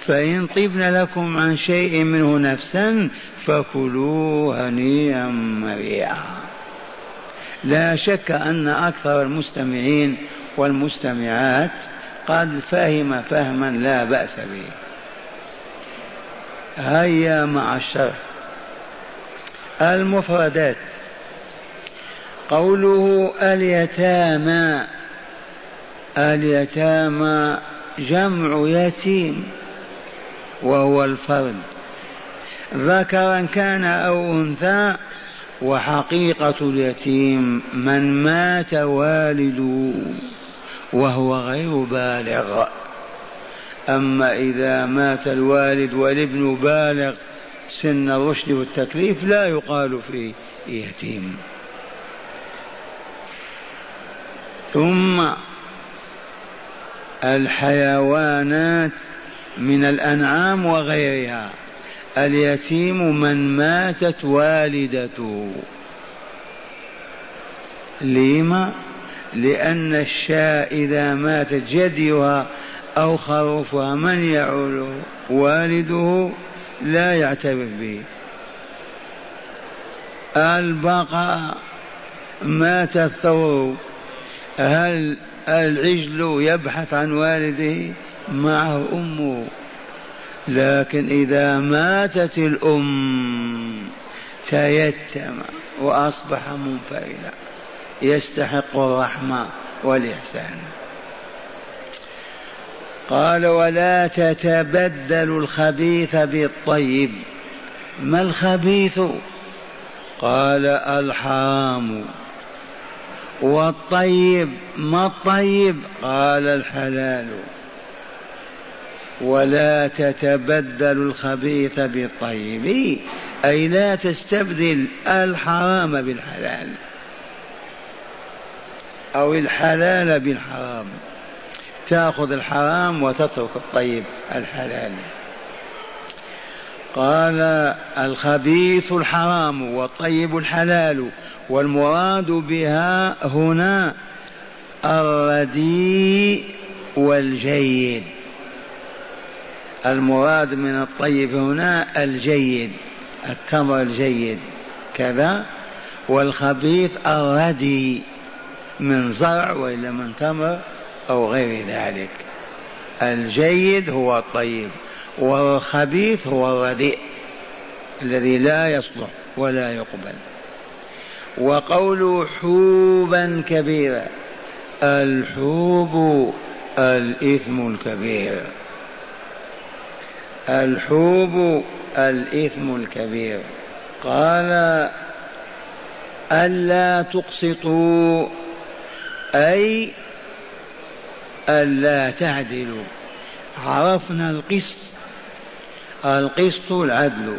فإن طبن لكم عن شيء منه نفسا فكلوه هنيئا مريئا. لا شك أن أكثر المستمعين والمستمعات قد فهم فهما لا بأس به. هيا مع الشرح. المفردات: قوله اليتامى، اليتامى جمع يتيم وهو الفرد ذكرا كان أو أنثى. وحقيقة اليتيم من مات والده وهو غير بالغ، أما إذا مات الوالد والابن بالغ سن الرشد والتكليف لا يقال فيه يتيم. ثم الحيوانات من الأنعام وغيرها، اليتيم من ماتت والدته. لما؟ لأن الشاة إذا ماتت جديها أو خروفها من يعوله؟ والده لا يعترف به. البقر مات الثور، هل العجل يبحث عن والده؟ معه أمه، لكن إذا ماتت الأم تيتم وأصبح منفردا يستحق الرحمة والإحسان. قال ولا تتبدلوا الخبيث بالطيب. ما الخبيث؟ قال الحرام. والطيب ما الطيب؟ قال الحلال. ولا تتبدلوا الخبيث بالطيب، أي لا تستبدل الحرام بالحلال أو الحلال بالحرام، تأخذ الحرام وتترك الطيب الحلال. قال الخبيث الحرام والطيب الحلال، والمراد بها هنا الرديء والجيد. المراد من الطيب هنا الجيد، التمر الجيد كذا، والخبيث الردي من زرع وإلا من تمر أو غير ذلك. الجيد هو الطيب والخبيث هو الرديء الذي لا يصلح ولا يقبل. وقوله حوبا كبيرا، الحوب الإثم الكبير، الحوب الإثم الكبير. قال ألا تقسطوا، أي ألا تعدلوا. عرفنا القسط، القسط العدل،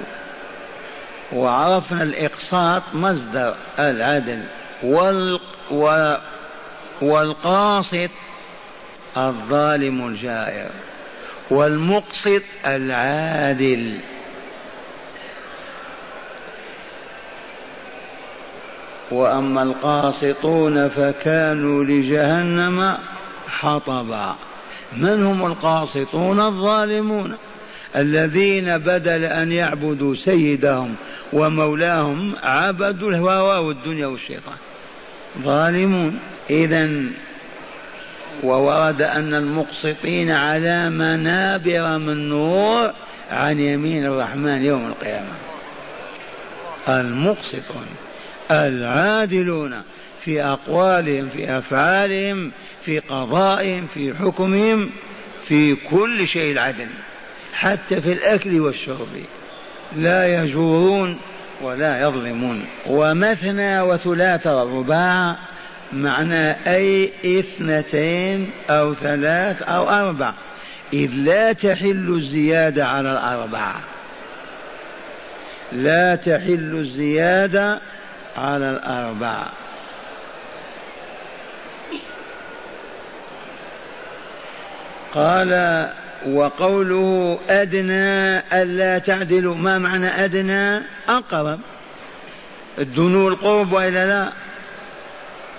وعرفنا الإقساط مصدر العدل، والقاسط الظالم الجائر، والمقسط العادل. وأما القاسطون فكانوا لجهنم حطبا. من هم القاسطون؟ الظالمون الذين بدل أن يعبدوا سيدهم ومولاهم عبدوا الهوى والدنيا والشيطان، ظالمون. إذن وورد أن المقسطين على منابر من نور عن يمين الرحمن يوم القيامة، المقسطون العادلون في أقوالهم في أفعالهم في قضائهم في حكمهم في كل شيء عدل، حتى في الأكل والشرب، لا يجورون ولا يظلمون. ومثنى وثلاث ورباع معنى أي اثنتين أو ثلاث أو أربع، إذ لا تحل الزيادة على الأربعة، لا تحل الزيادة على الأربعة. قال وقوله أدنى ألا تعدلوا، ما معنى أدنى؟ أقرب، الدنو القرب وإلا لا،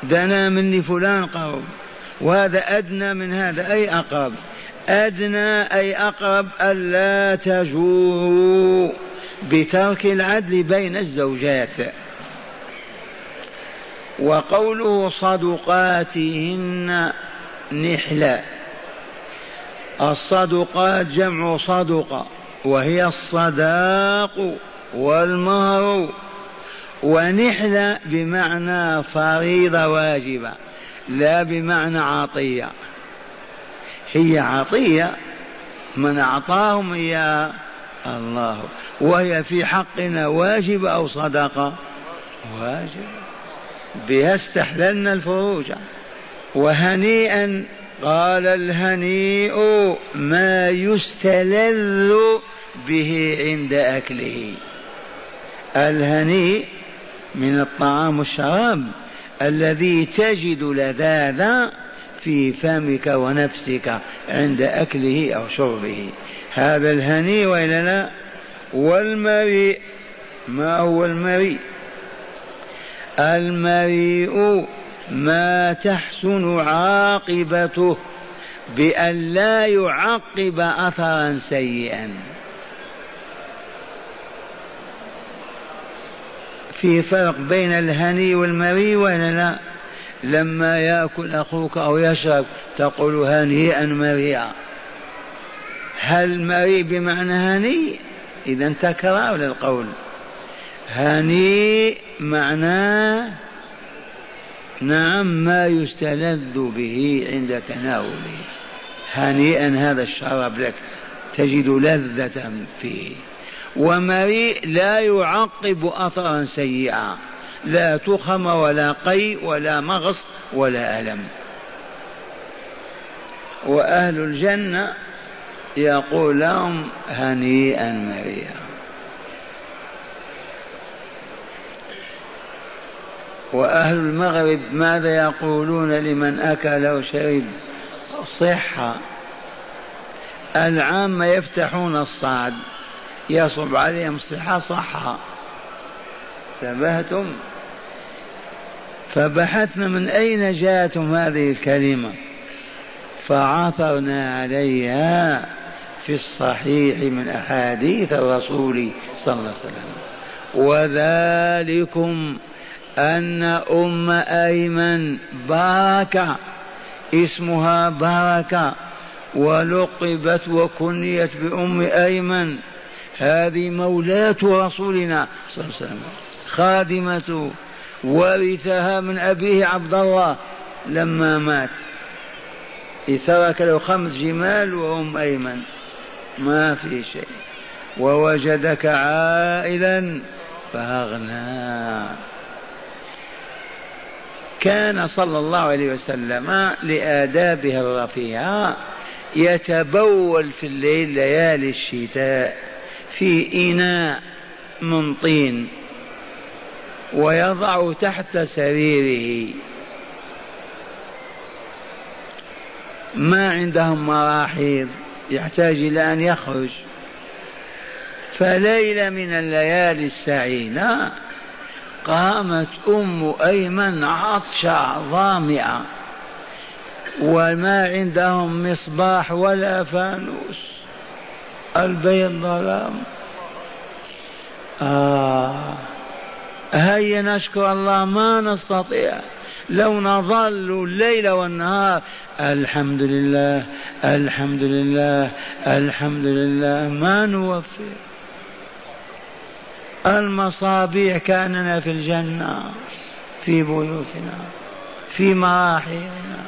دنا مني فلان قرب، وهذا أدنى من هذا أي أقرب، أدنى أي أقرب. ألا تجوروا بترك العدل بين الزوجات. وقوله صدقاتهن نحلة، الصدقات جمع صدقة وهي الصداق والمهر، ونحلة بمعنى فريضة واجبة لا بمعنى عطية، هي عطية من أعطاهم إياها الله، وهي في حقنا واجبة أو صدقة واجبة، بها استحللنا الفروج. وهنيئا قال الهنيء ما يستلذ به عند أكله، الهنيء من الطعام والشراب الذي تجد لذاذا في فمك ونفسك عند أكله أو شربه، هذا الهني وإلا لا. والمريء، ما هو المريء؟ المريء ما تحسن عاقبته بأن لا يعقب أثرا سيئا في فرق بين الهني والمريء وإلا لا. لما يأكل أخوك أو يشرب تقول هنيئا مريئا، هل مريء بمعنى هني؟ إذن تكرار للقول، هني معناه نعم ما يستلذ به عند تناوله، هنيئا هذا الشراب لك تجد لذة فيه. ومريء لا يعقب أثرا سيئا، لا تخم ولا قي ولا مغص ولا ألم. وأهل الجنة يقول لهم هنيئا مريئا. وأهل المغرب ماذا يقولون لمن أكل وشرب؟ صحة. العامة يفتحون الصعد يصب عليهم صحة صحة، انتبهتم؟ فبحثنا من أين جاءتهم هذه الكلمة، فعثرنا عليها في الصحيح من أحاديث الرسول صلى الله عليه وسلم. وذلكم أن أم أيمن بركة، اسمها بركة ولقبت وكنيت بأم أيمن، هذه مولاة رسولنا صلى الله عليه وسلم، خادمته، ورثها من أبيه عبد الله لما مات، ترك له 5 جمال وأم أيمن ما في شيء. ووجدك عائلا فأغنى. كان صلى الله عليه وسلم لآدابه الرفيعة يتبول في الليل ليالي الشتاء في إناء من طين ويضع تحت سريره. ما عندهم مراحيض، يحتاج إلى أن يخرج. فليلة من الليالي السعينة قامت أم أيمن عطشة ظامئة، وما عندهم مصباح ولا فانوس، البيت ظلام. هيا نشكر الله، ما نستطيع، لو نظلوا الليل والنهار الحمد لله الحمد لله الحمد لله ما نوفر. المصابيح كاننا في الجنة في بيوتنا في مراحلنا.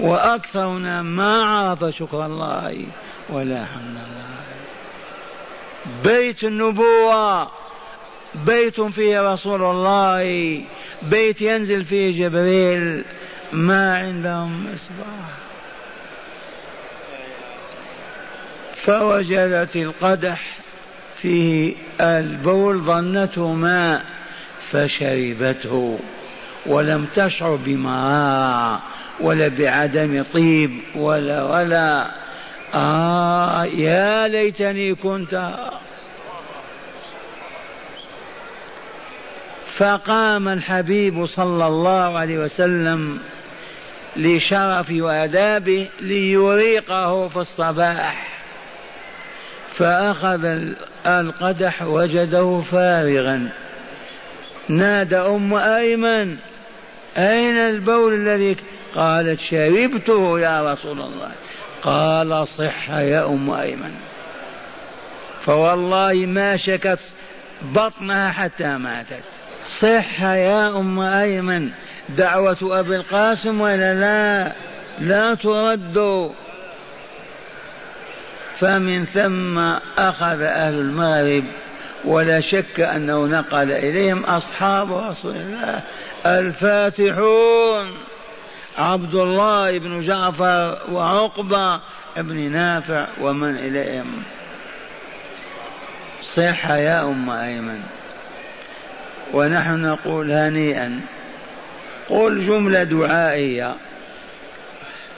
وأكثرنا ما عرف شكر الله ولا حمد الله. بيت النبوة بيت فيه رسول الله، بيت ينزل فيه جبريل، ما عندهم مصباح. فوجدت القدح فيه البول، ظنته ماء فشربته ولم تشعر بمرارة ولا بعدم طيب ولا يا ليتني كنت. فقام الحبيب صلى الله عليه وسلم لشرف وآدابه ليريقه في الصباح، فأخذ القدح وجده فارغا، نادى أم أيمن أين البول الذي؟ قالت شربته يا رسول الله. قال صح يا أم أيمن، فوالله ما شكت بطنها حتى ماتت. صح يا أم أيمن. دعوة أبي القاسم ولا لا ترد. فمن ثم أخذ أهل المغرب، ولا شك أنه نقل إليهم أصحاب رسول الله الفاتحون عبد الله بن جعفر وعقبة بن نافع ومن إليهم. صح يا أم أيمن. ونحن نقول هنيئا. قل جملة دعائية: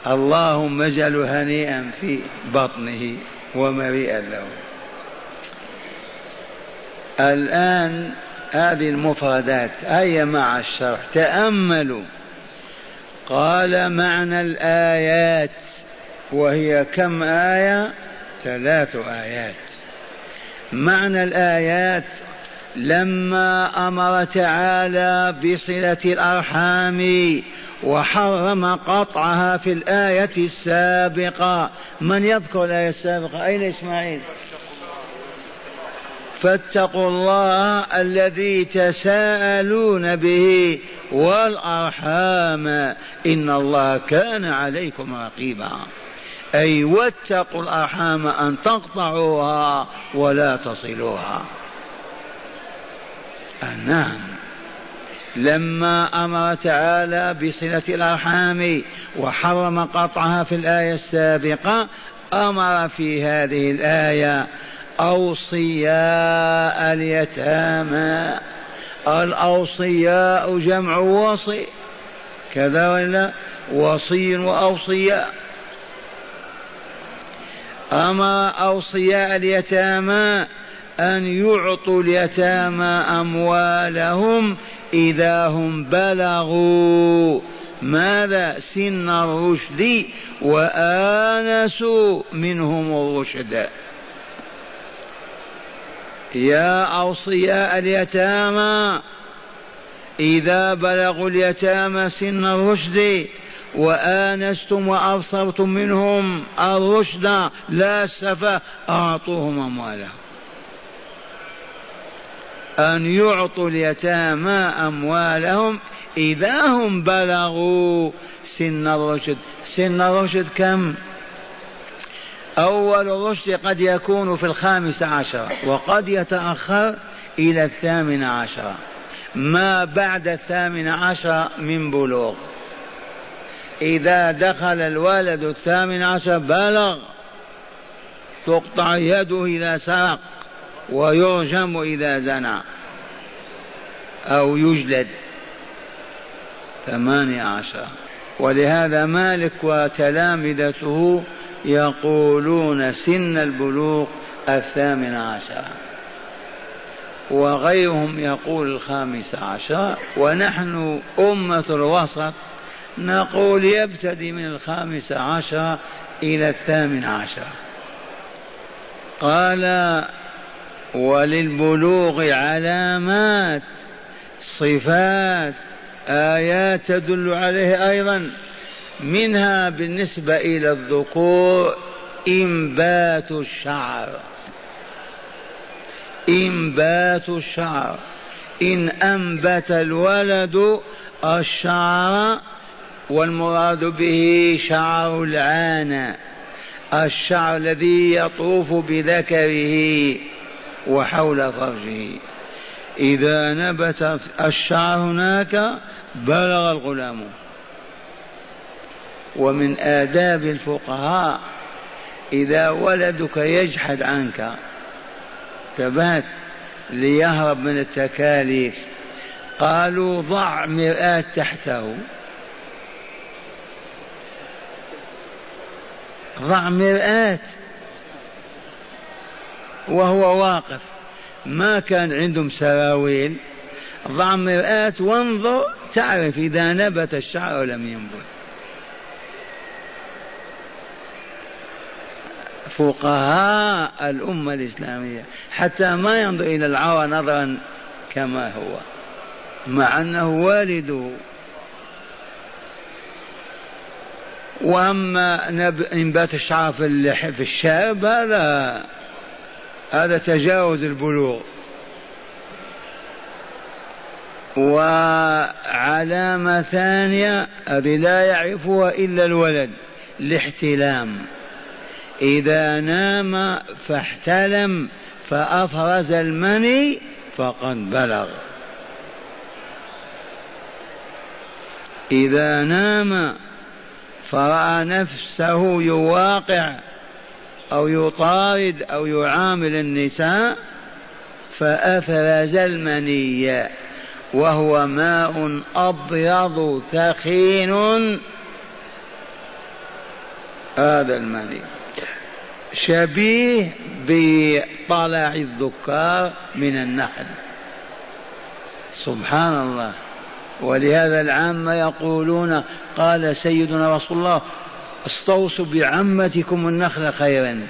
اللهم اجعل هنيئا في بطنه ومريئا له. الآن هذه المفردات هيا مع الشرح، تأملوا. قال معنى الآيات، وهي كم آية؟ 3 آيات. معنى الآيات: لما أمر تعالى بصلة الأرحام وحرم قطعها في الآية السابقة. من يذكر الآية السابقة؟ أين إسماعيل؟ فاتقوا الله الذي تساءلون به والأرحام إن الله كان عليكم رقيبا، أي واتقوا الأرحام أن تقطعوها ولا تصلوها. نعم، لما أمر تعالى بصلة الأرحام وحرم قطعها في الآية السابقة، أمر في هذه الآية أوصياء اليتامى. الأوصياء جمع وصي، كذا ولا؟ وصي وأوصياء. أما أوصياء اليتامى أن يعطوا اليتامى أموالهم إذا هم بلغوا ماذا؟ سن الرشد، وآنسوا منهم الرشد. يا أوصياء اليتامى إذا بلغوا اليتامى سن الرشد وآنستم وأبصرتم منهم الرشد لا السفة، أعطوهم أموالهم. أن يعطوا اليتامى أموالهم إذا هم بلغوا سن الرشد. سن الرشد كم؟ أول الرشد قد يكون في 15 وقد يتأخر إلى 18، ما بعد 18 من بلوغ. إذا دخل الولد 18 بلغ تقطع يده إذا سرق، ويرجم إذا زنى أو يجلد. 18. ولهذا مالك وتلامذته يقولون سن البلوغ 18، وغيرهم يقول 15، ونحن أمة الوسط نقول يبتدي من 15 إلى 18. قال وللبلوغ علامات، صفات، آيات تدل عليه أيضا. منها بالنسبة إلى الذكور إنبات الشعر إن أنبت الولد الشعر والمراد به شعر العانة، الشعر الذي يطوف بذكره وحول فرجه، إذا نبت الشعر هناك بلغ الغلام. ومن آداب الفقهاء إذا ولدك يجحد عنك تبات ليهرب من التكاليف، قالوا ضع مرآة تحته، ضع مرآة وهو واقف، ما كان عندهم سراويل، ضع مرآة وانظر تعرف إذا نبت الشعر لم ينبت. فقهاء الأمة الإسلامية حتى ما ينظر إلى العرى نظرا كما هو مع أنه والده. وأما إنبات الشعر في الشارب هذا تجاوز البلوغ. وعلامة ثانية هذه لا يعرفها إلا الولد، الاحتلام، إذا نام فاحتلم فأفرز المني فقد بلغ. إذا نام فرأى نفسه يواقع أو يطارد أو يعامل النساء فأفرز المني، وهو ماء أبيض ثخين، هذا المني شبيه بطلع الذكار من النخل. سبحان الله. ولهذا العامة يقولون قال سيدنا رسول الله استوصوا بعمتكم النخل خيرا،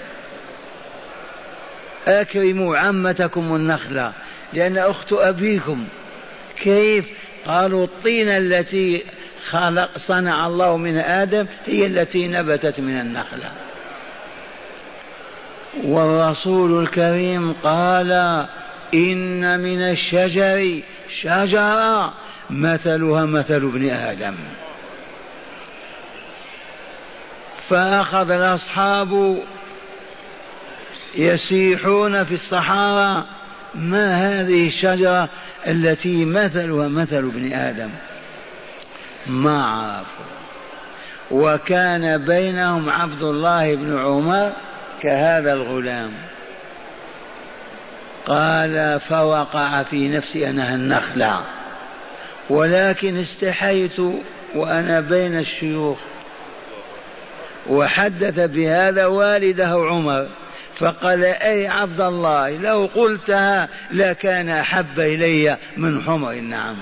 أكرموا عمتكم النخلة لأن أخت أبيكم. كيف؟ قالوا الطينة التي خلق صنع الله من آدم هي التي نبتت من النخلة. والرسول الكريم قال إن من الشجر شجرة مثلها مثل ابن آدم. فأخذ الأصحاب يسيحون في الصحارى، ما هذه الشجرة التي مثلها مثل ابن آدم؟ ما عرفوا. وكان بينهم عبد الله بن عمر كهذا الغلام، قال فوقع في نفسي أنها النخلة، ولكن استحيت وأنا بين الشيوخ، وحدث بهذا والده عمر فقال أي عبد الله لو قلتها لكان أحب إلي من حمر النعم.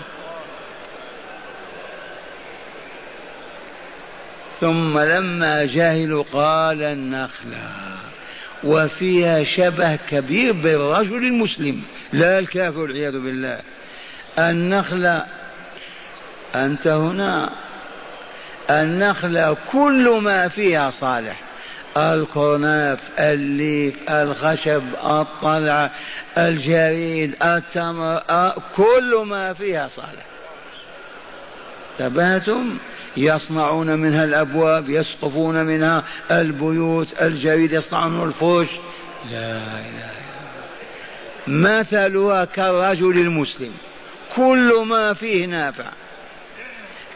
ثم لما جهلوا قال النخلة، وفيها شبه كبير بالرجل المسلم لا الكافر والعياذ بالله. النخلة أنت هنا، النخلة كل ما فيها صالح، القرناف، الليف، الخشب، الطلع، الجريد، التمر، كل ما فيها صالح. تبهتم؟ يصنعون منها الأبواب، يسقفون منها البيوت، الجريد يصنعون الفرش. لا إله إلا الله. مثلها كالرجل المسلم، كل ما فيه نافع،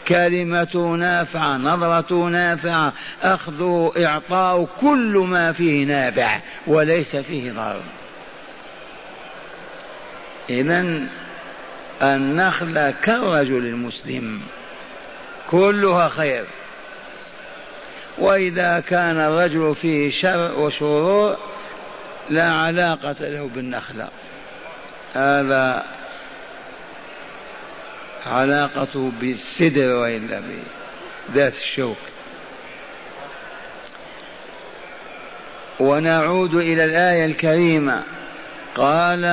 كلمة نافعة، نظرة نافعة، أخذه إعطاء، كل ما فيه نافع وليس فيه ضرر. إذن النخلة كالرجل المسلم كلها خير، وإذا كان الرجل فيه شر وشرور لا علاقة له بالنخلة، هذا علاقته بالسدر وإلا بذات الشوك. ونعود إلى الآية الكريمة، قال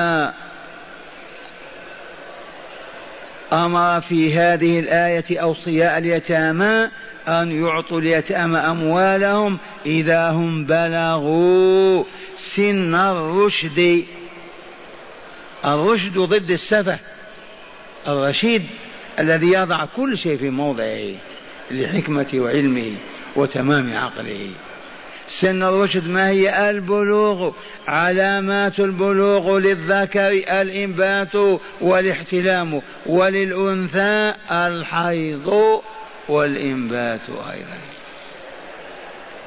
أمر في هذه الآية أوصياء اليتامى أن يعطوا اليتامى أموالهم إذا هم بلغوا سن الرشد. الرشد ضد السفه، الرشيد الذي يضع كل شيء في موضعه، لحكمة وعلمه وتمام عقله. سن الرشد ما هي؟ البلوغ. علامات البلوغ للذكر الإنبات والاحتلام، وللأنثى الحيض والإنبات أيضا.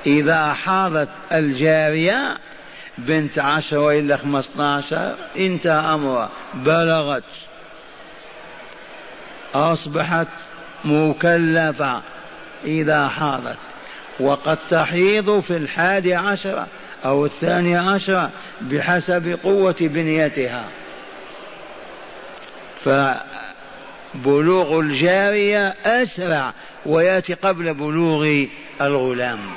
إذا حاضت الجارية بنت 10 إلى 15 انتهى أمرها، بلغت أصبحت مكلفة إذا حاضت، وقد تحيض في 11 أو 12 بحسب قوة بنيتها. فبلوغ الجارية أسرع ويأتي قبل بلوغ الغلام.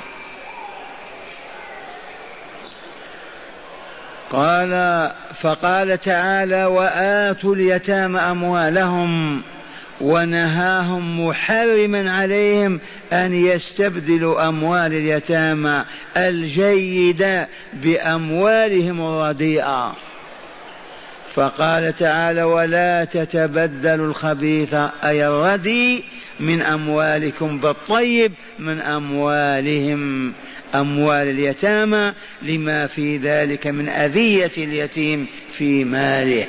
قال فقال تعالى وآتوا اليتامى أموالهم، ونهاهم محرما عليهم أن يستبدلوا أموال اليتامى الجيدة بأموالهم الرديئة. فقال تعالى ولا تتبدلوا الخبيث أي الردي من أموالكم بالطيب من أموالهم أموال اليتامى لما في ذلك من أذية اليتيم في ماله.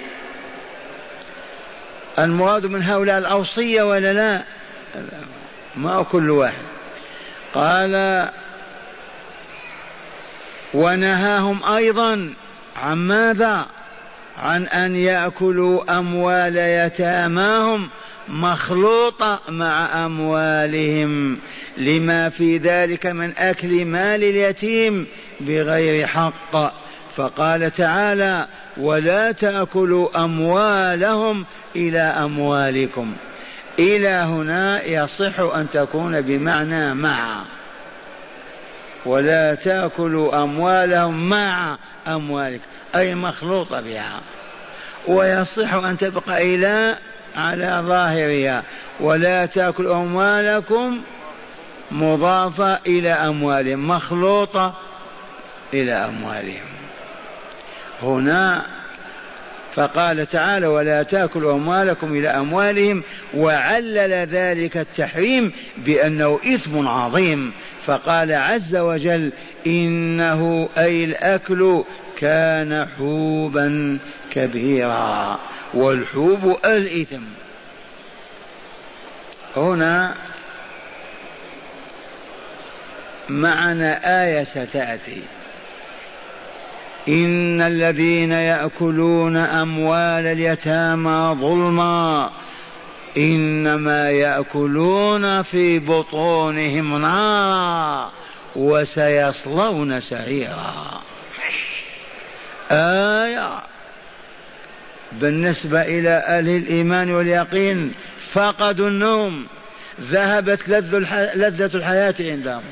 المراد من هؤلاء الأوصية ولا لا؟ ما كل واحد. قال ونهاهم أيضا عن ماذا؟ عن أن يأكلوا أموال يتاماهم مخلوطة مع أموالهم لما في ذلك من أكل مال اليتيم بغير حق. فقال تعالى ولا تأكلوا أموالهم إلى أموالكم. إلى هنا يصح أن تكون بمعنى مع، ولا تأكلوا أموالهم مع أموالكم أي مخلوطة بها، ويصح أن تبقى إلى على ظاهرها ولا تأكلوا أموالكم مضافة إلى أموالهم مخلوطة إلى أموالهم هنا. فقال تعالى ولا تأكلوا أموالكم إلى أموالهم، وعلل ذلك التحريم بأنه إثم عظيم. فقال عز وجل إنه أي الأكل كان حوبا كبيرا، والحوب الإثم. هنا معنا آية ستأتي إن الذين يأكلون أموال اليتامى ظلما إنما يأكلون في بطونهم نارا وسيصلون سعيرا. آية بالنسبة إلى أهل الإيمان واليقين فقدوا النوم، ذهبت لذة الحياة عندهم.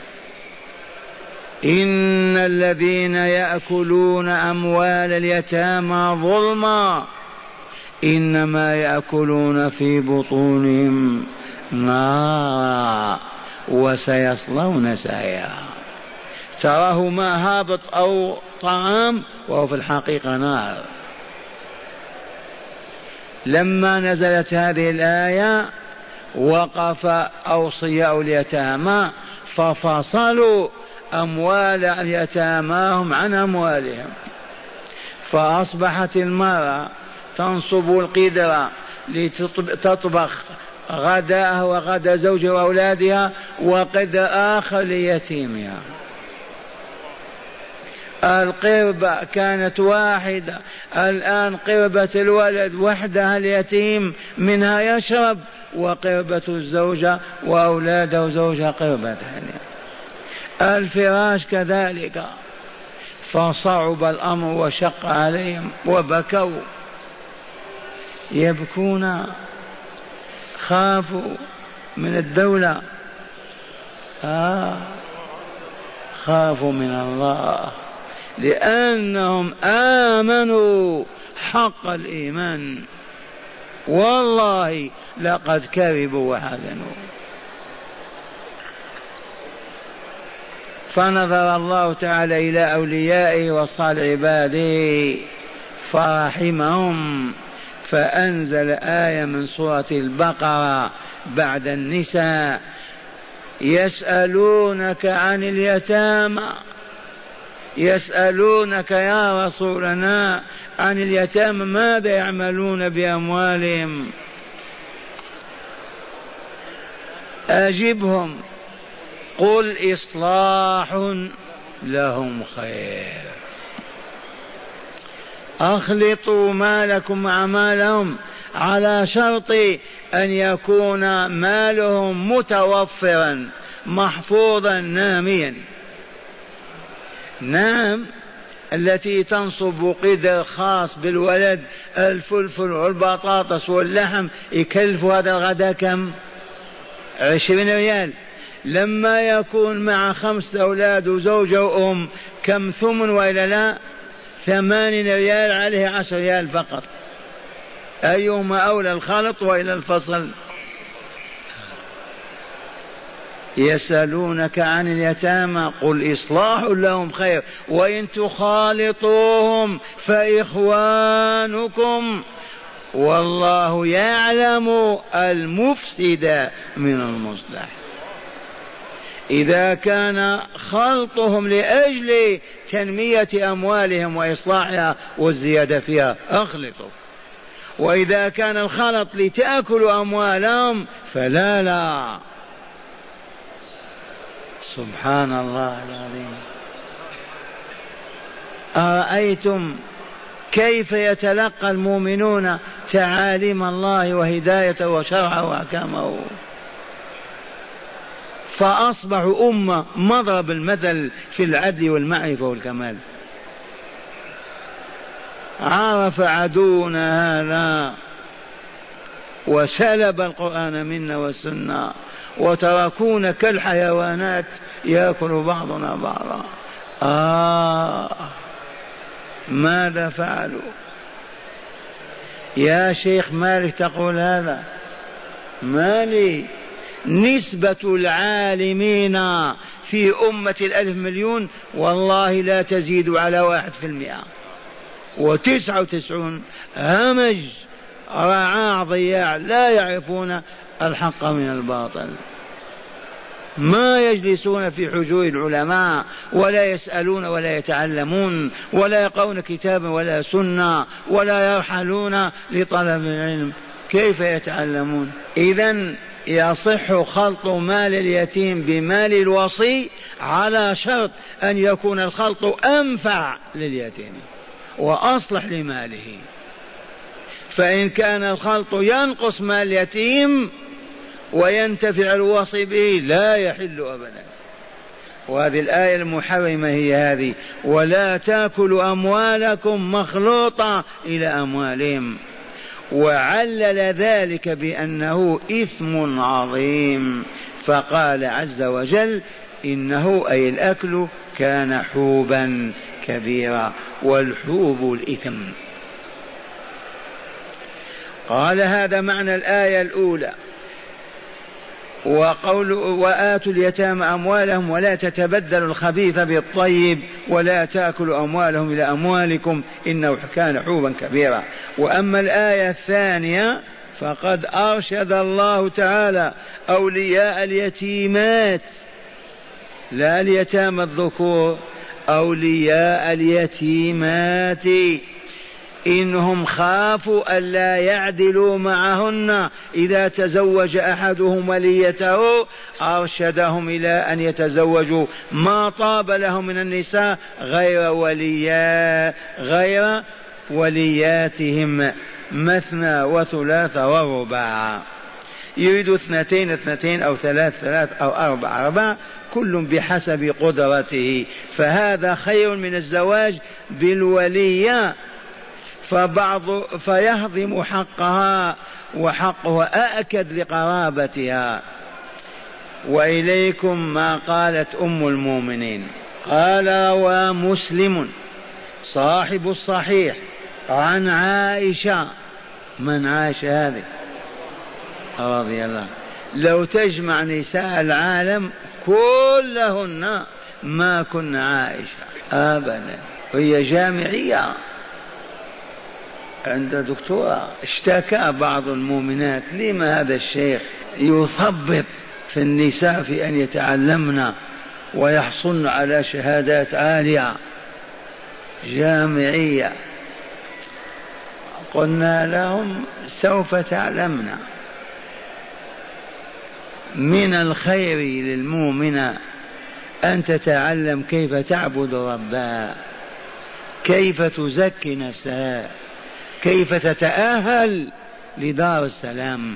إن الذين يأكلون أموال اليتامى ظلما إنما يأكلون في بطونهم نارا وسيصلون سعيرا. تراه ما هابط أو طعام وهو في الحقيقة نار. لما نزلت هذه الآية وقف أوصياء اليتامى ففصلوا أموال يتاماهم عن أموالهم، فأصبحت المرأة تنصب القدرة لتطبخ غداها وغدا زوجها وأولادها، وقدر آخر ليتيمها. القربة كانت واحدة، الآن قربة الولد وحدها اليتيم منها يشرب، وقربة الزوجة وأولادها وزوجها قربة ثانية. الفراش كذلك. فصعب الأمر وشق عليهم وبكوا، يبكون، خافوا من الدولة، خافوا من الله لأنهم آمنوا حق الإيمان، والله لقد كذبوا وحزنوا. فنظر الله تعالى إلى أوليائه وصالح عباده فرحمهم، فأنزل آية من سورة البقرة بعد النساء يسألونك عن اليتامى، يسألونك يا رسولنا عن اليتامى ماذا يعملون بأموالهم؟ أجبهم، قل إصلاح لهم خير، أخلطوا مالكم أعمالهم على شرط أن يكون مالهم متوفرا محفوظا ناميا. نعم، التي تنصب قدر خاص بالولد، الفلفل والبطاطس واللحم، يكلف هذا الغداء كم؟ 20 ريال. لما يكون مع 5 أولاد وزوجة وأم كم ثمن وإلا لا؟ 80 ريال، عليه 10 ريال فقط. أيهما أولى، الخلط وإلى الفصل؟ يسألونك عن اليتامى قل إصلاح لهم خير وإن تخالطوهم فإخوانكم والله يعلم المفسد من المصلح. إذا كان خلطهم لأجل تنمية أموالهم وإصلاحها والزيادة فيها أخلطوا، وإذا كان الخلط لتأكلوا أموالهم فلا لا. سبحان الله العظيم. أرأيتم كيف يتلقى المؤمنون تعاليم الله وهدايته وشرعه وأحكامه؟ فأصبحوا أمة مضرب المثل في العدل والمعرفة والكمال. عرف عدونا هذا وسلب القرآن منا والسنة وتركونا كالحيوانات يأكل بعضنا بعضا. ماذا فعلوا يا شيخ مالك؟ تقول هذا مالي. نسبة العالمين في أمة 1,000,000,000 والله لا تزيد على 1%، 99 همج رعاع ضياع لا يعرفون الحق من الباطل، ما يجلسون في حجور العلماء ولا يسألون ولا يتعلمون ولا يقرؤون كتابا ولا سنة ولا يرحلون لطلب العلم، كيف يتعلمون؟ إذن يصح خلط مال اليتيم بمال الوصي على شرط أن يكون الخلط أنفع لليتيم وأصلح لماله. فإن كان الخلط ينقص مال اليتيم وينتفع الوصي به لا يحل أبدا. وهذه الآية المحرمة هي هذه، ولا تأكلوا أموالكم مخلوطة إلى أموالهم، وعلل ذلك بأنه إثم عظيم، فقال عز وجل إنه أي الأكل كان حوبا كبيرا، والحوب الإثم. قال هذا معنى الآية الأولى. وقول وآتوا اليتامى أموالهم ولا تتبدلوا الخبيث بالطيب ولا تأكلوا أموالهم إلى أموالكم إنه كان حوبا كبيرا. وأما الآية الثانية فقد أرشد الله تعالى أولياء اليتيمات، لا اليتامى الذكور، أولياء اليتيمات إنهم خافوا ألا يعدلوا معهن إذا تزوج أحدهم وليته، أرشدهم إلى أن يتزوجوا ما طاب لهم من النساء غير ولياتهم، مثنى وثلاث ورباع، يريد 2 أو 3 أو 4 كل بحسب قدرته. فهذا خير من الزواج بالولية، فيهضم حقها وحقها أأكد لقرابتها. وإليكم ما قالت أم المؤمنين، قال ومسلم صاحب الصحيح عن عائشة، من عائشة هذه رضي الله، لو تجمع نساء العالم كلهن ما كن عائشة أبدا، هي جامعية عند دكتورة. اشتكى بعض المؤمنات لما هذا الشيخ يثبط في النساء في أن يتعلمن ويحصلن على شهادات عالية جامعية. قلنا لهم سوف تعلمن. من الخير للمؤمنة أن تتعلم كيف تعبد ربها، كيف تزكي نفسها، كيف تتأهل لدار السلام.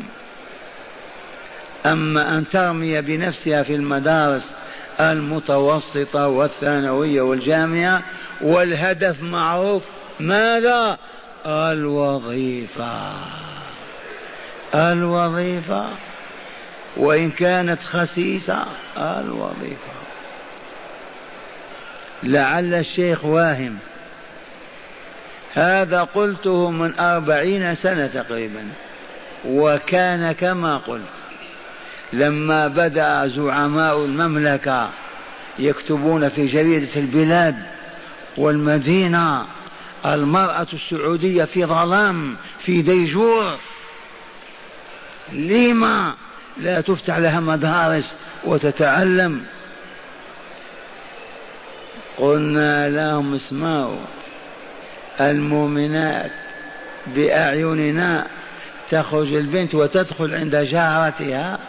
أما أن ترمي بنفسها في المدارس المتوسطة والثانوية والجامعة والهدف معروف، ماذا؟ الوظيفة. الوظيفة وإن كانت خسيسة، الوظيفة. لعل الشيخ واهم، هذا قلته من 40 سنة تقريبا، وكان كما قلت لما بدأ زعماء المملكة يكتبون في جريدة البلاد والمدينة المرأة السعودية في ظلام، في ديجور، لما لا تفتح لها مدارس وتتعلم؟ قلنا لهم اسمعوا، المؤمنات بأعيننا تخرج البنت وتدخل عند جارتها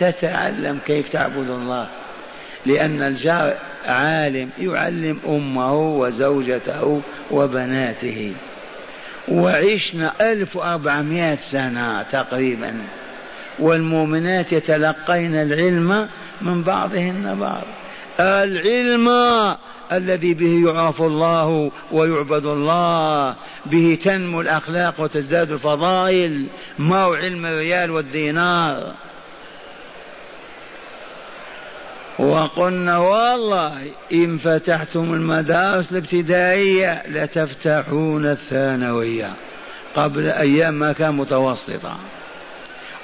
تتعلم كيف تعبد الله، لأن الجار عالم يعلم أمه وزوجته وبناته. وعشنا 1400 سنة تقريبا والمؤمنات يتلقين العلم من بعضهن بعض، العلم الذي به يعرف الله ويعبد الله، به تنمو الأخلاق وتزداد الفضائل، ما هو علم الريال والدينار. وقلنا والله إن فتحتم المدارس الابتدائية لتفتحون الثانوية قبل أيام ما كان متوسطة،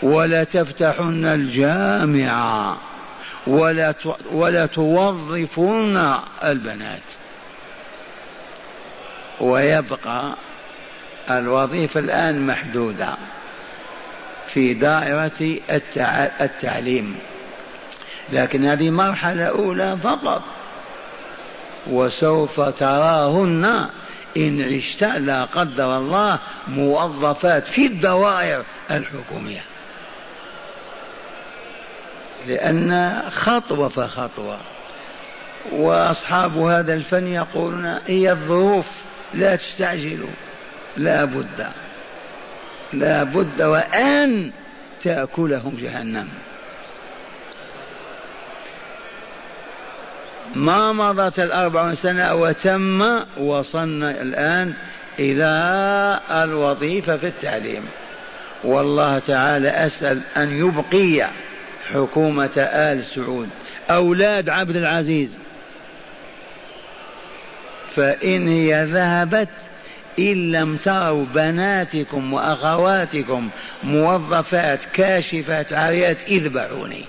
ولا تفتحن الجامعة، ولا توظفن البنات. ويبقى الوظيفة الآن محدودة في دائرة التعليم، لكن هذه مرحلة أولى فقط، وسوف تراهن إن عشت لا قدر الله موظفات في الدوائر الحكومية، لأن خطوة فخطوة. وأصحاب هذا الفن يقولون هي الظروف، لا تستعجلوا، لا بد وأن تأكلهم جهنم. ما مضت 40 سنة وتم، وصلنا الآن إلى الوظيفة في التعليم. والله تعالى أسأل أن يبقي حكومة آل سعود أولاد عبد العزيز، فإن هي ذهبت إن لم تروا بناتكم وأخواتكم موظفات كاشفات عاريات اذبحوني.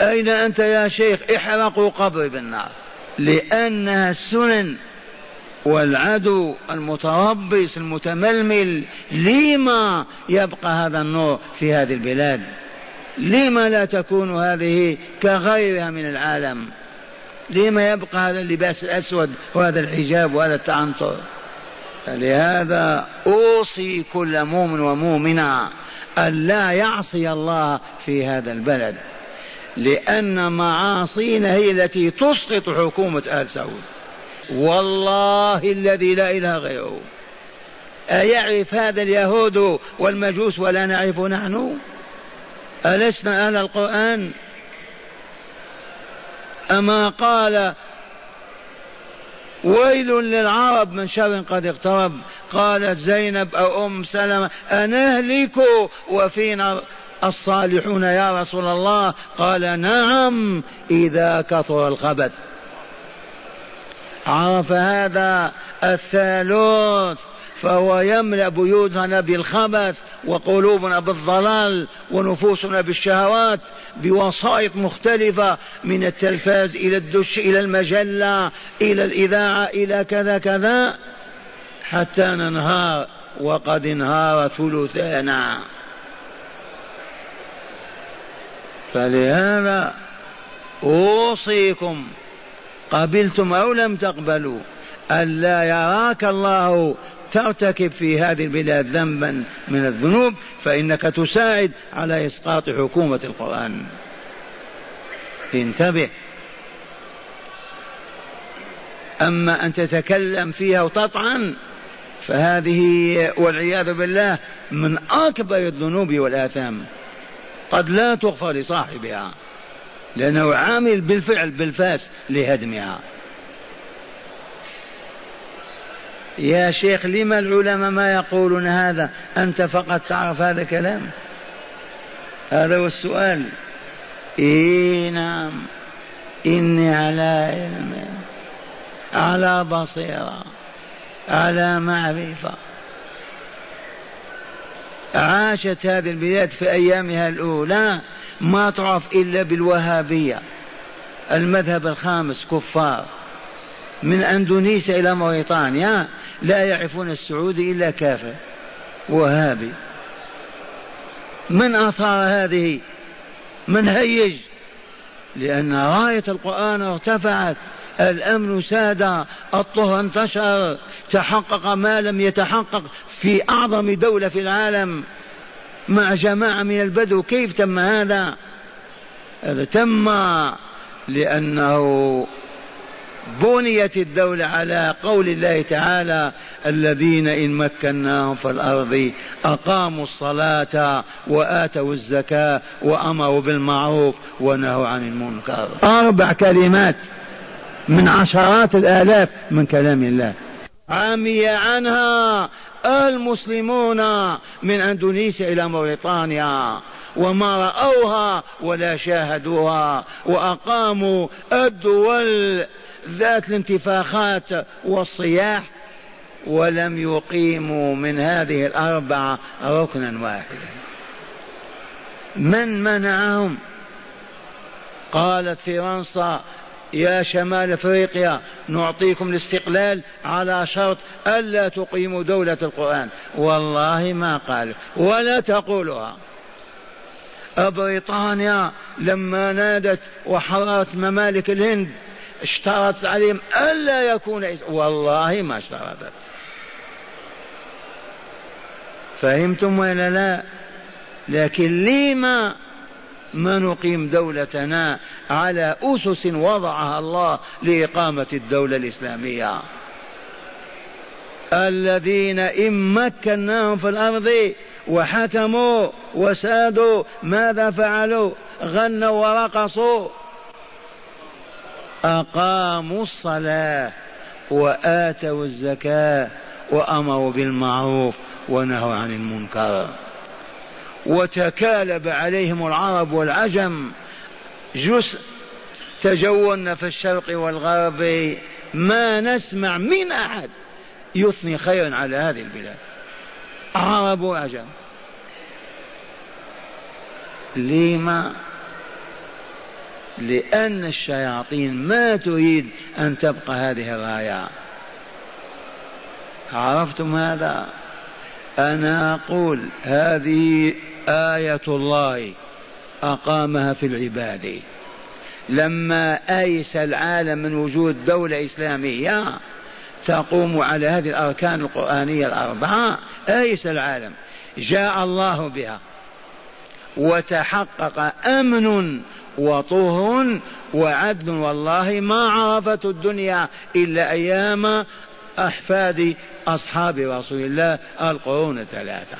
أين أنت يا شيخ؟ احرقوا قبري بالنار، لأنها السنن والعدو المتربص المتململ. لما يبقى هذا النور في هذه البلاد؟ لما لا تكون هذه كغيرها من العالم؟ لما يبقى هذا اللباس الأسود وهذا الحجاب وهذا التعنطر؟ لهذا أوصي كل مؤمن ومؤمنة أن لا يعصي الله في هذا البلد، لأن معاصينا هي التي تسقط حكومة آل سعود، والله الذي لا إله غيره. أيعرف هذا اليهود والمجوس ولا نعرف نحن؟ ألسنا أهل القرآن؟ أما قال ويل للعرب من شر قد اقترب، قالت زينب أو أم سلمة أنهلك وفينا الصالحون يا رسول الله؟ قال نعم إذا كثر الخبث. عرف هذا الثالوث فهو يملأ بيوتنا بالخبث وقلوبنا بالضلال ونفوسنا بالشهوات بوسائط مختلفة، من التلفاز إلى الدش إلى المجلة إلى الإذاعة إلى كذا كذا، حتى ننهار. وقد انهار ثلثانا. فلهذا أوصيكم قبلتم أو لم تقبلوا ألا يراك الله ترتكب في هذه البلاد ذنبا من الذنوب، فإنك تساعد على إسقاط حكومة القرآن. انتبه. أما أن تتكلم فيها وتطعن فهذه والعياذ بالله من أكبر الذنوب والآثام، قد لا تغفر لصاحبها لأنه عامل بالفعل بالفاس لهدمها. يا شيخ لما العلماء ما يقولون هذا؟ أنت فقط تعرف هذا الكلام؟ هذا هو السؤال. إيه نعم، إني على علم، على بصيرة، على معرفة. عاشت هذه البلاد في أيامها الأولى ما تعرف إلا بالوهابية، المذهب الخامس، كفار من أندونيسيا إلى موريتانيا لا يعرفون السعودي إلا كافر وهابي. من أثار هذه؟ من هيج؟ لأن راية القرآن ارتفعت، الأمن ساد، الطهر انتشر، تحقق ما لم يتحقق في أعظم دولة في العالم مع جماعة من البدو. كيف تم هذا؟ هذا تم لأنه بنيت الدولة على قول الله تعالى: الذين إن مكناهم في الأرض أقاموا الصلاة وآتوا الزكاة وأمروا بالمعروف ونهوا عن المنكر. 4 كلمات من عشرات الآلاف من كلام الله عمي عنها المسلمون من أندونيسيا إلى موريتانيا، وما رأوها ولا شاهدوها، وأقاموا الدول ذات الانتفاخات والصياح، ولم يقيموا من هذه 4 ركنا واحدا. من منعهم؟ قالت فرنسا: يا شمال أفريقيا نعطيكم الاستقلال على شرط ألا تقيموا دولة القرآن. والله ما قالوا ولا تقولها. بريطانيا لما نادت وحررت ممالك الهند اشترطت عليهم ألا يكون، والله ما اشترطت. فهمتم ولا لا؟ لكن لما ما نقيم دولتنا على أسس وضعها الله لإقامة الدولة الإسلامية؟ الذين إن مكناهم في الأرض وحكموا وسادوا ماذا فعلوا؟ غنوا ورقصوا. أقاموا الصلاة وآتوا الزكاة وأمروا بالمعروف ونهوا عن المنكر. وتكالب عليهم العرب والعجم، تجولنا في الشرق والغرب ما نسمع من أحد يثني خيرا على هذه البلاد، عرب وعجم. لما؟ لأن الشياطين ما تريد أن تبقى هذه الراية. عرفتم هذا؟ أنا أقول هذه آية الله أقامها في العباد لما أيس العالم من وجود دولة إسلامية تقوم على هذه الأركان القرآنية 4. أيس العالم، جاء الله بها وتحقق أمن وطهر وعدل. والله ما عرفت الدنيا إلا أيام أحفاد أصحاب رسول الله القرون 3،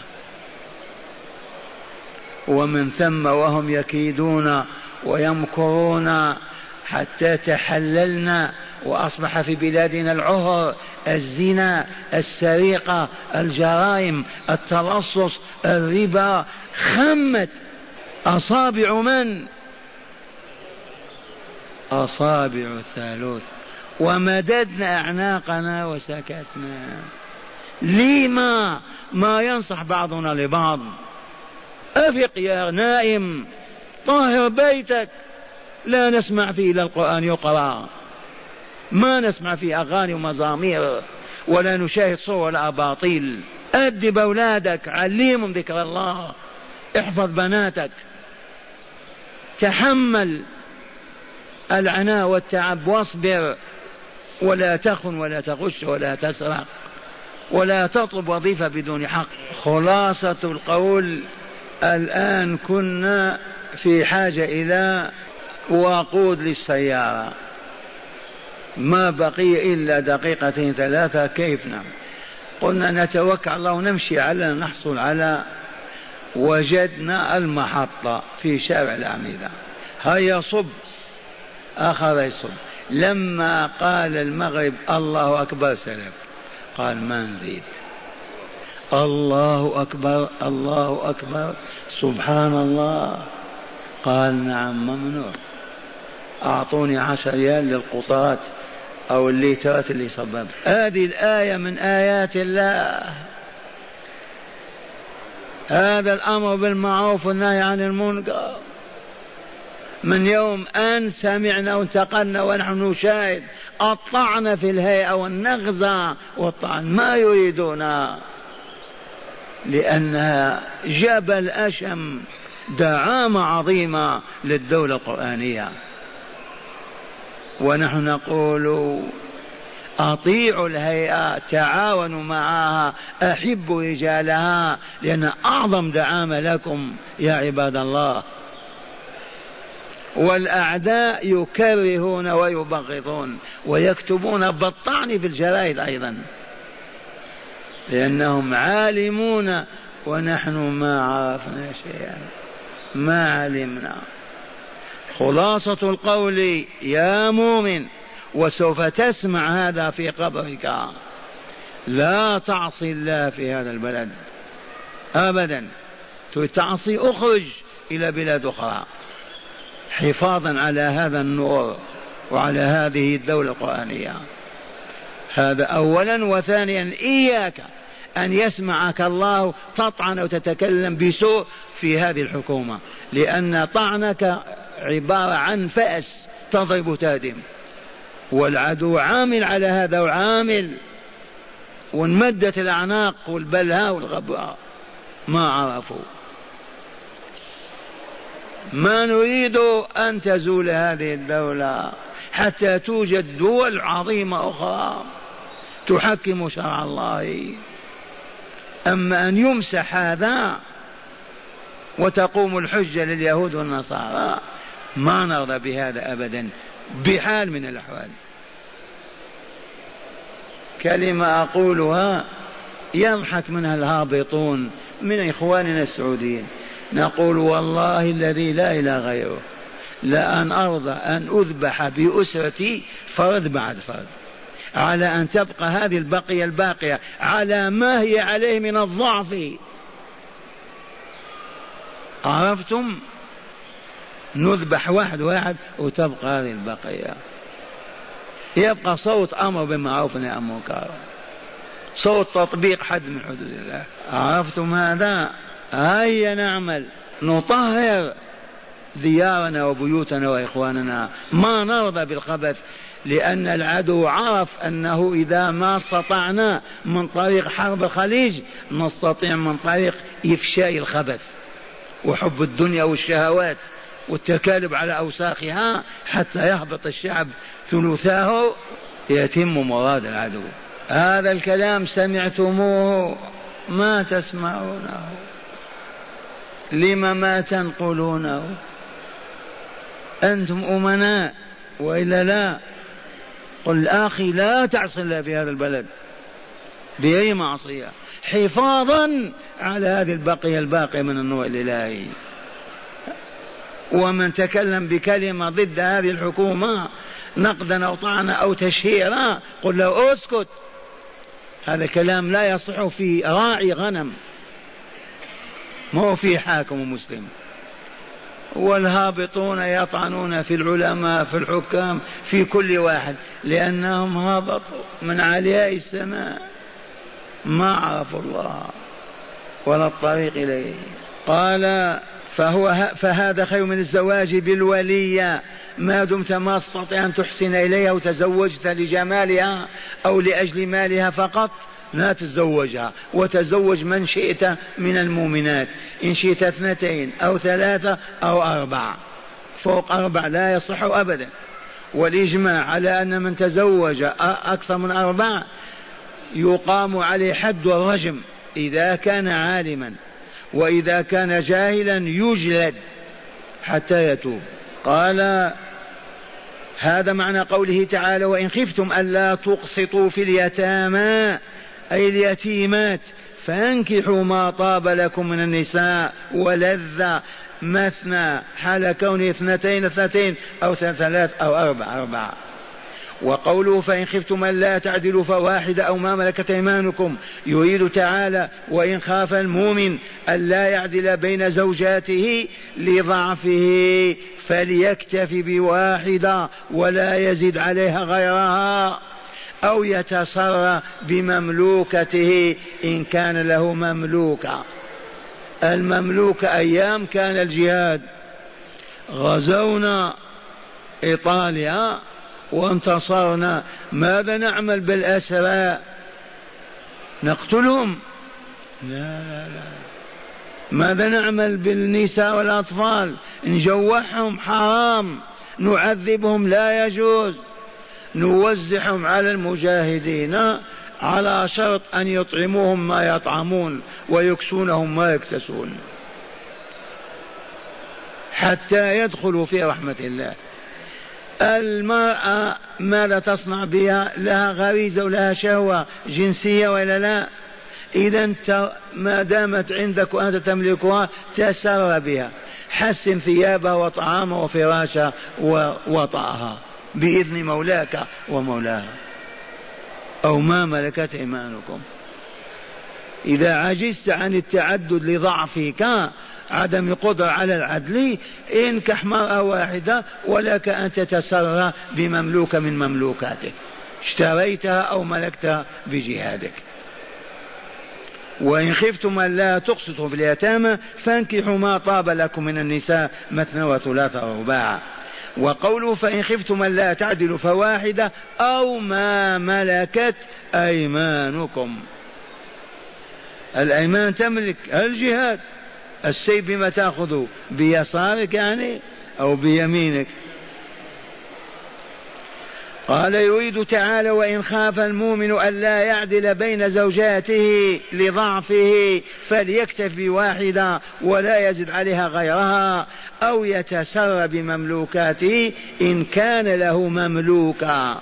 ومن ثم وهم يكيدون ويمكرون حتى تحللنا وأصبح في بلادنا العهر، الزنا، السرقة، الجرائم، التلصص، الربا. خمت أصابع من؟ أصابع الثالوث، ومددنا أعناقنا وسكتنا. لما ما ينصح بعضنا لبعض؟ أفق يا نائم، طهر بيتك. لا نسمع فيه إلا القرآن يقرأ، ما نسمع فيه أغاني ومزامير ولا نشاهد صور ولا أباطيل. أدب أولادك، علمهم ذكر الله، احفظ بناتك، تحمل العناء والتعب واصبر، ولا تخن ولا تغش ولا تسرق ولا تطلب وظيفة بدون حق. خلاصة القول الآن كنا في حاجة إلى وقود للسيارة، ما بقي إلا دقيقتين ثلاثة كيفنا، قلنا نتوكل الله ونمشي على نحصل على، وجدنا المحطة في شارع العميدة، هيا صب، أخذ يصب، لما قال المغرب الله أكبر سلف، قال ما نزيد، الله أكبر الله أكبر سبحان الله، قال نعم ممنوع، أعطوني 10 ريال للقطاة أو الليترات اللي صبب. هذه الآية من آيات الله، هذا الأمر بالمعروف والنهي عن المنكر. من يوم أن سمعنا وانتقلنا ونحن نشاهد الطعن في الهيئة والنغزة والطعن، ما يريدون، لأنها جبل أشم، دعامة عظيمة للدولة القرآنية. ونحن نقول أطيعوا الهيئة، تعاونوا معها، أحبوا رجالها، لأن أعظم دعامة لكم يا عباد الله. والأعداء يكرهون ويبغضون ويكتبون بالطعن في الجرائد أيضا، لأنهم عالمون ونحن ما عرفنا شيئا، ما علمنا. خلاصة القول يا مؤمن، وسوف تسمع هذا في قبرك، لا تعصي الله في هذا البلد أبدا، تعصي أخرج إلى بلاد أخرى، حفاظا على هذا النور وعلى هذه الدولة القرآنية. هذا أولا. وثانيا إياك أن يسمعك الله تطعن وتتكلم بسوء في هذه الحكومة، لأن طعنك عبارة عن فأس تضرب تادم، والعدو عامل على هذا وعامل، وانمدت الأعناق والبلهاء والغباء، ما عرفوا. ما نريد أن تزول هذه الدولة حتى توجد دول عظيمة أخرى تحكم شرع الله. أما أن يمسح هذا وتقوم الحجة لليهود والنصارى، ما نرضى بهذا أبدا بحال من الأحوال. كلمة أقولها يضحك منها الهابطون من إخواننا السعوديين، نقول والله الذي لا إله غيره لأن أرضى أن أذبح بأسرتي فرد بعد فرد، على أن تبقى هذه البقية الباقية على ما هي عليه من الضعف. عرفتم؟ نذبح واحد واحد وتبقى هذه البقية، يبقى صوت أمر بالمعروف والنهي عن المنكر، صوت تطبيق حد من حدود الله. عرفتم هذا؟ هيا نعمل، نطهر ديارنا وبيوتنا وإخواننا، ما نرضى بالخبث، لأن العدو عرف أنه إذا ما استطعنا من طريق حرب الخليج نستطيع من طريق إفشاء الخبث وحب الدنيا والشهوات والتكالب على أوساخها، حتى يهبط الشعب ثلثاه، يتم مراد العدو. هذا الكلام سمعتموه ما تسمعونه، لما ما تنقلونه؟ أنتم أمناء وإلا لا؟ قل أخي لا تعصي الله في هذا البلد بأي معصية، حفاظا على هذه البقية الباقية من النوع الإلهي. ومن تكلم بكلمة ضد هذه الحكومة نقدا أو طعنا أو تشهيرا، قل له أسكت، هذا كلام لا يصح في راعي غنم، ما هو في حاكم مسلم. والهابطون يطعنون في العلماء في الحكام في كل واحد، لأنهم هبطوا من علياء السماء، ما عرفوا الله ولا الطريق إليه. قال فهذا خير من الزواج بالولية، ما دمت ما استطيع أن تحسن إليها وتزوجت لجمالها أو لأجل مالها فقط، لا تتزوجها، وتزوج من شئت من المؤمنات، إن شئت 2 أو 3 أو 4، فوق 4 لا يصح أبدا. والإجماع على أن من تزوج أكثر من 4 يقام عليه حد الرجم إذا كان عالما، وإذا كان جاهلا يجلد حتى يتوب. قال هذا معنى قوله تعالى وإن خفتم ألا تقسطوا في اليتامى أي اليتيمات فانكحوا ما طاب لكم من النساء ولذة مثنى حال كونه اثنتين أو ثلاث أو أربعة. وقوله فإن خفتم ألا تعدلوا فواحدة أو ما ملكت أيمانكم يريد تعالى وإن خاف المؤمن ألا يعدل بين زوجاته لضعفه فليكتفي بواحدة ولا يزد عليها غيرها أو يتصرف بمملوكته إن كان له مملوكة. المملوكة أيام كان الجهاد، غزونا إيطاليا وانتصرنا، ماذا نعمل بالأسراء؟ نقتلهم؟ لا. ماذا نعمل بالنساء والأطفال؟ نجوحهم؟ حرام. نعذبهم؟ لا يجوز. نوزعهم على المجاهدين على شرط أن يطعموهم ما يطعمون ويكسونهم ما يكتسون حتى يدخلوا في رحمة الله. المرأة ماذا تصنع بها؟ لها غريزة ولها شهوة جنسية ولا لا؟ إذا ما دامت عندك وأنت تملكها تسر بها، حسن ثيابها وطعامها وفراشها ووطئها بإذن مولاك ومولاها أو ما ملكت إيمانكم. إذا عجزت عن التعدد لضعفك عدم قدرة على العدل انكح مرأة واحدة ولك أن تتسرى بمملوك من مملوكاتك اشتريتها أو ملكتها بجهادك. وإن خفتم ألا تقسطوا في اليتامى فانكحوا ما طاب لكم من النساء مثنى وثلاث ورباع. وقوله فإن خفتم ألا تعدلوا فواحدة أو ما ملكت أيمانكم، الأيمان تملك الجهاد، السيف بما تأخذه بيسارك يعني أو بيمينك. قال يريد تعالى وإن خاف المؤمن ألا يعدل بين زوجاته لضعفه فليكتف بواحدة ولا يزد عليها غيرها أو يتسر بمملوكاته إن كان له مملوكا،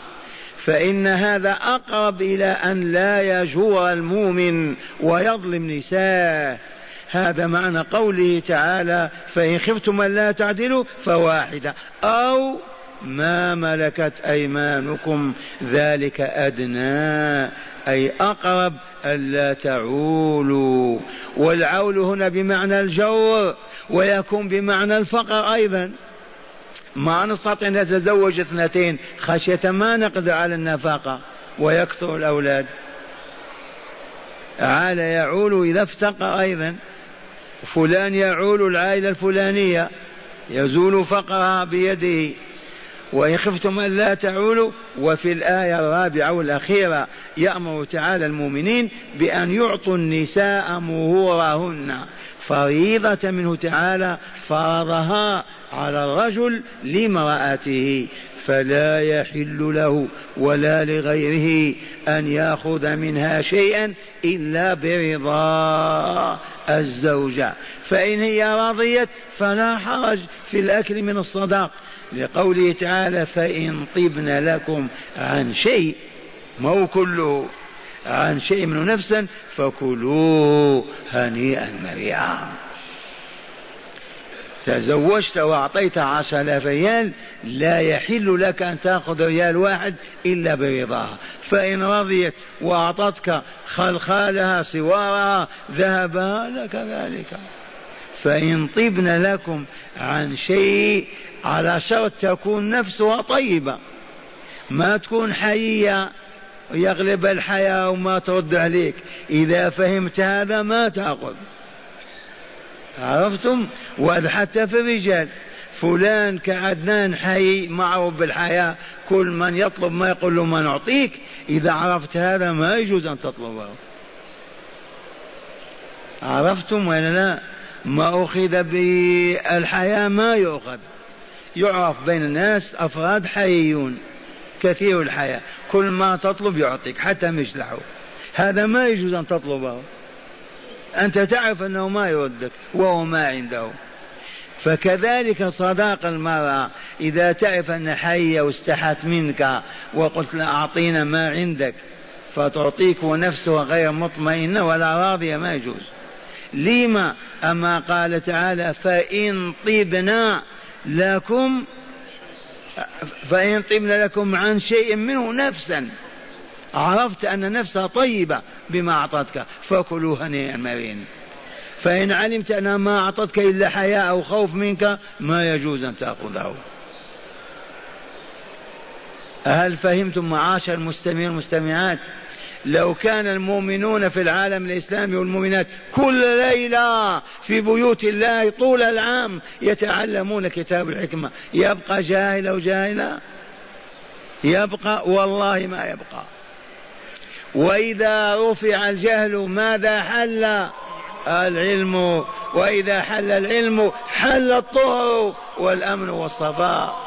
فإن هذا أقرب إلى أن لا يجور المؤمن ويظلم نساءه. هذا معنى قوله تعالى فإن خفتم ألا تعدلوا فواحدة أو ما ملكت أيمانكم ذلك أدنى أي أقرب ألا تعولوا. والعول هنا بمعنى الجور ويكون بمعنى الفقر أيضا، ما نستطيع أن نتزوج 2 خشية ما نقدر على النفقة ويكثر الأولاد، عال يعول إذا افتقر أيضا، فلان يعول العائلة الفلانية يزول فقرها بيده. وإن خفتم أن لا تعولوا. وفي الآية 4 والأخيرة يأمر تعالى المؤمنين بأن يعطوا النساء مهورهن فريضة منه تعالى فرضها على الرجل لامرأته، فلا يحل له ولا لغيره أن يأخذ منها شيئا إلا برضا الزوجة، فإن هي رضيت فلا حرج في الأكل من الصداق لقوله تعالى فإن طبن لكم عن شيء مو كله عن شيء من نفسا فكلوه هنيئا مريئا. تزوجت وأعطيت 10,000 ريال لا يحل لك أن تأخذ ريال 1 إلا برضاها، فإن رضيت وأعطتك خلخالها سوارها ذهبها لك ذلك. فإن طبن لكم عن شيء على شرط تكون نفسها طيبة، ما تكون حية يغلب الحياة وما ترد عليك. إذا فهمت هذا ما تأخذ. عرفتم؟ وهذا حتى في الرجال، فلان كعدنان حي معه بالحياة، كل من يطلب ما يقول له ما نعطيك. إذا عرفت هذا ما يجوز أن تطلبه. عرفتم ولا لا؟ ما أخذ بالحياة ما يؤخذ، يعرف بين الناس أفراد حيون كثير الحياة، كل ما تطلب يعطيك حتى مشلحه. هذا ما يجوز أن تطلبه، أنت تعرف أنه ما يردك وهو ما عنده. فكذلك صداق المرأة، إذا تعرف أن حية واستحت منك وقلت لا أعطينا ما عندك فتعطيك ونفسها غير مطمئنة ولا راضية ما يجوز. لما أما قال تعالى فإن طبنا لكم عن شيء منه نفسا، عرفت أن نفسها طيبة بما أعطتك فكلوا هنيئا مريئا. فإن علمت أن ما أعطتك إلا حياة أو خوف منك ما يجوز أن تأخذه. هل فهمتم معاشر المستمعين والمستمعات؟ لو كان المؤمنون في العالم الإسلامي والمؤمنات كل ليلة في بيوت الله طول العام يتعلمون كتاب الحكمة، يبقى جاهل وجاهلة؟ يبقى والله ما يبقى. وإذا رفع الجهل ماذا حل؟ العلم. وإذا حل العلم حل الطهر والأمن والصفاء.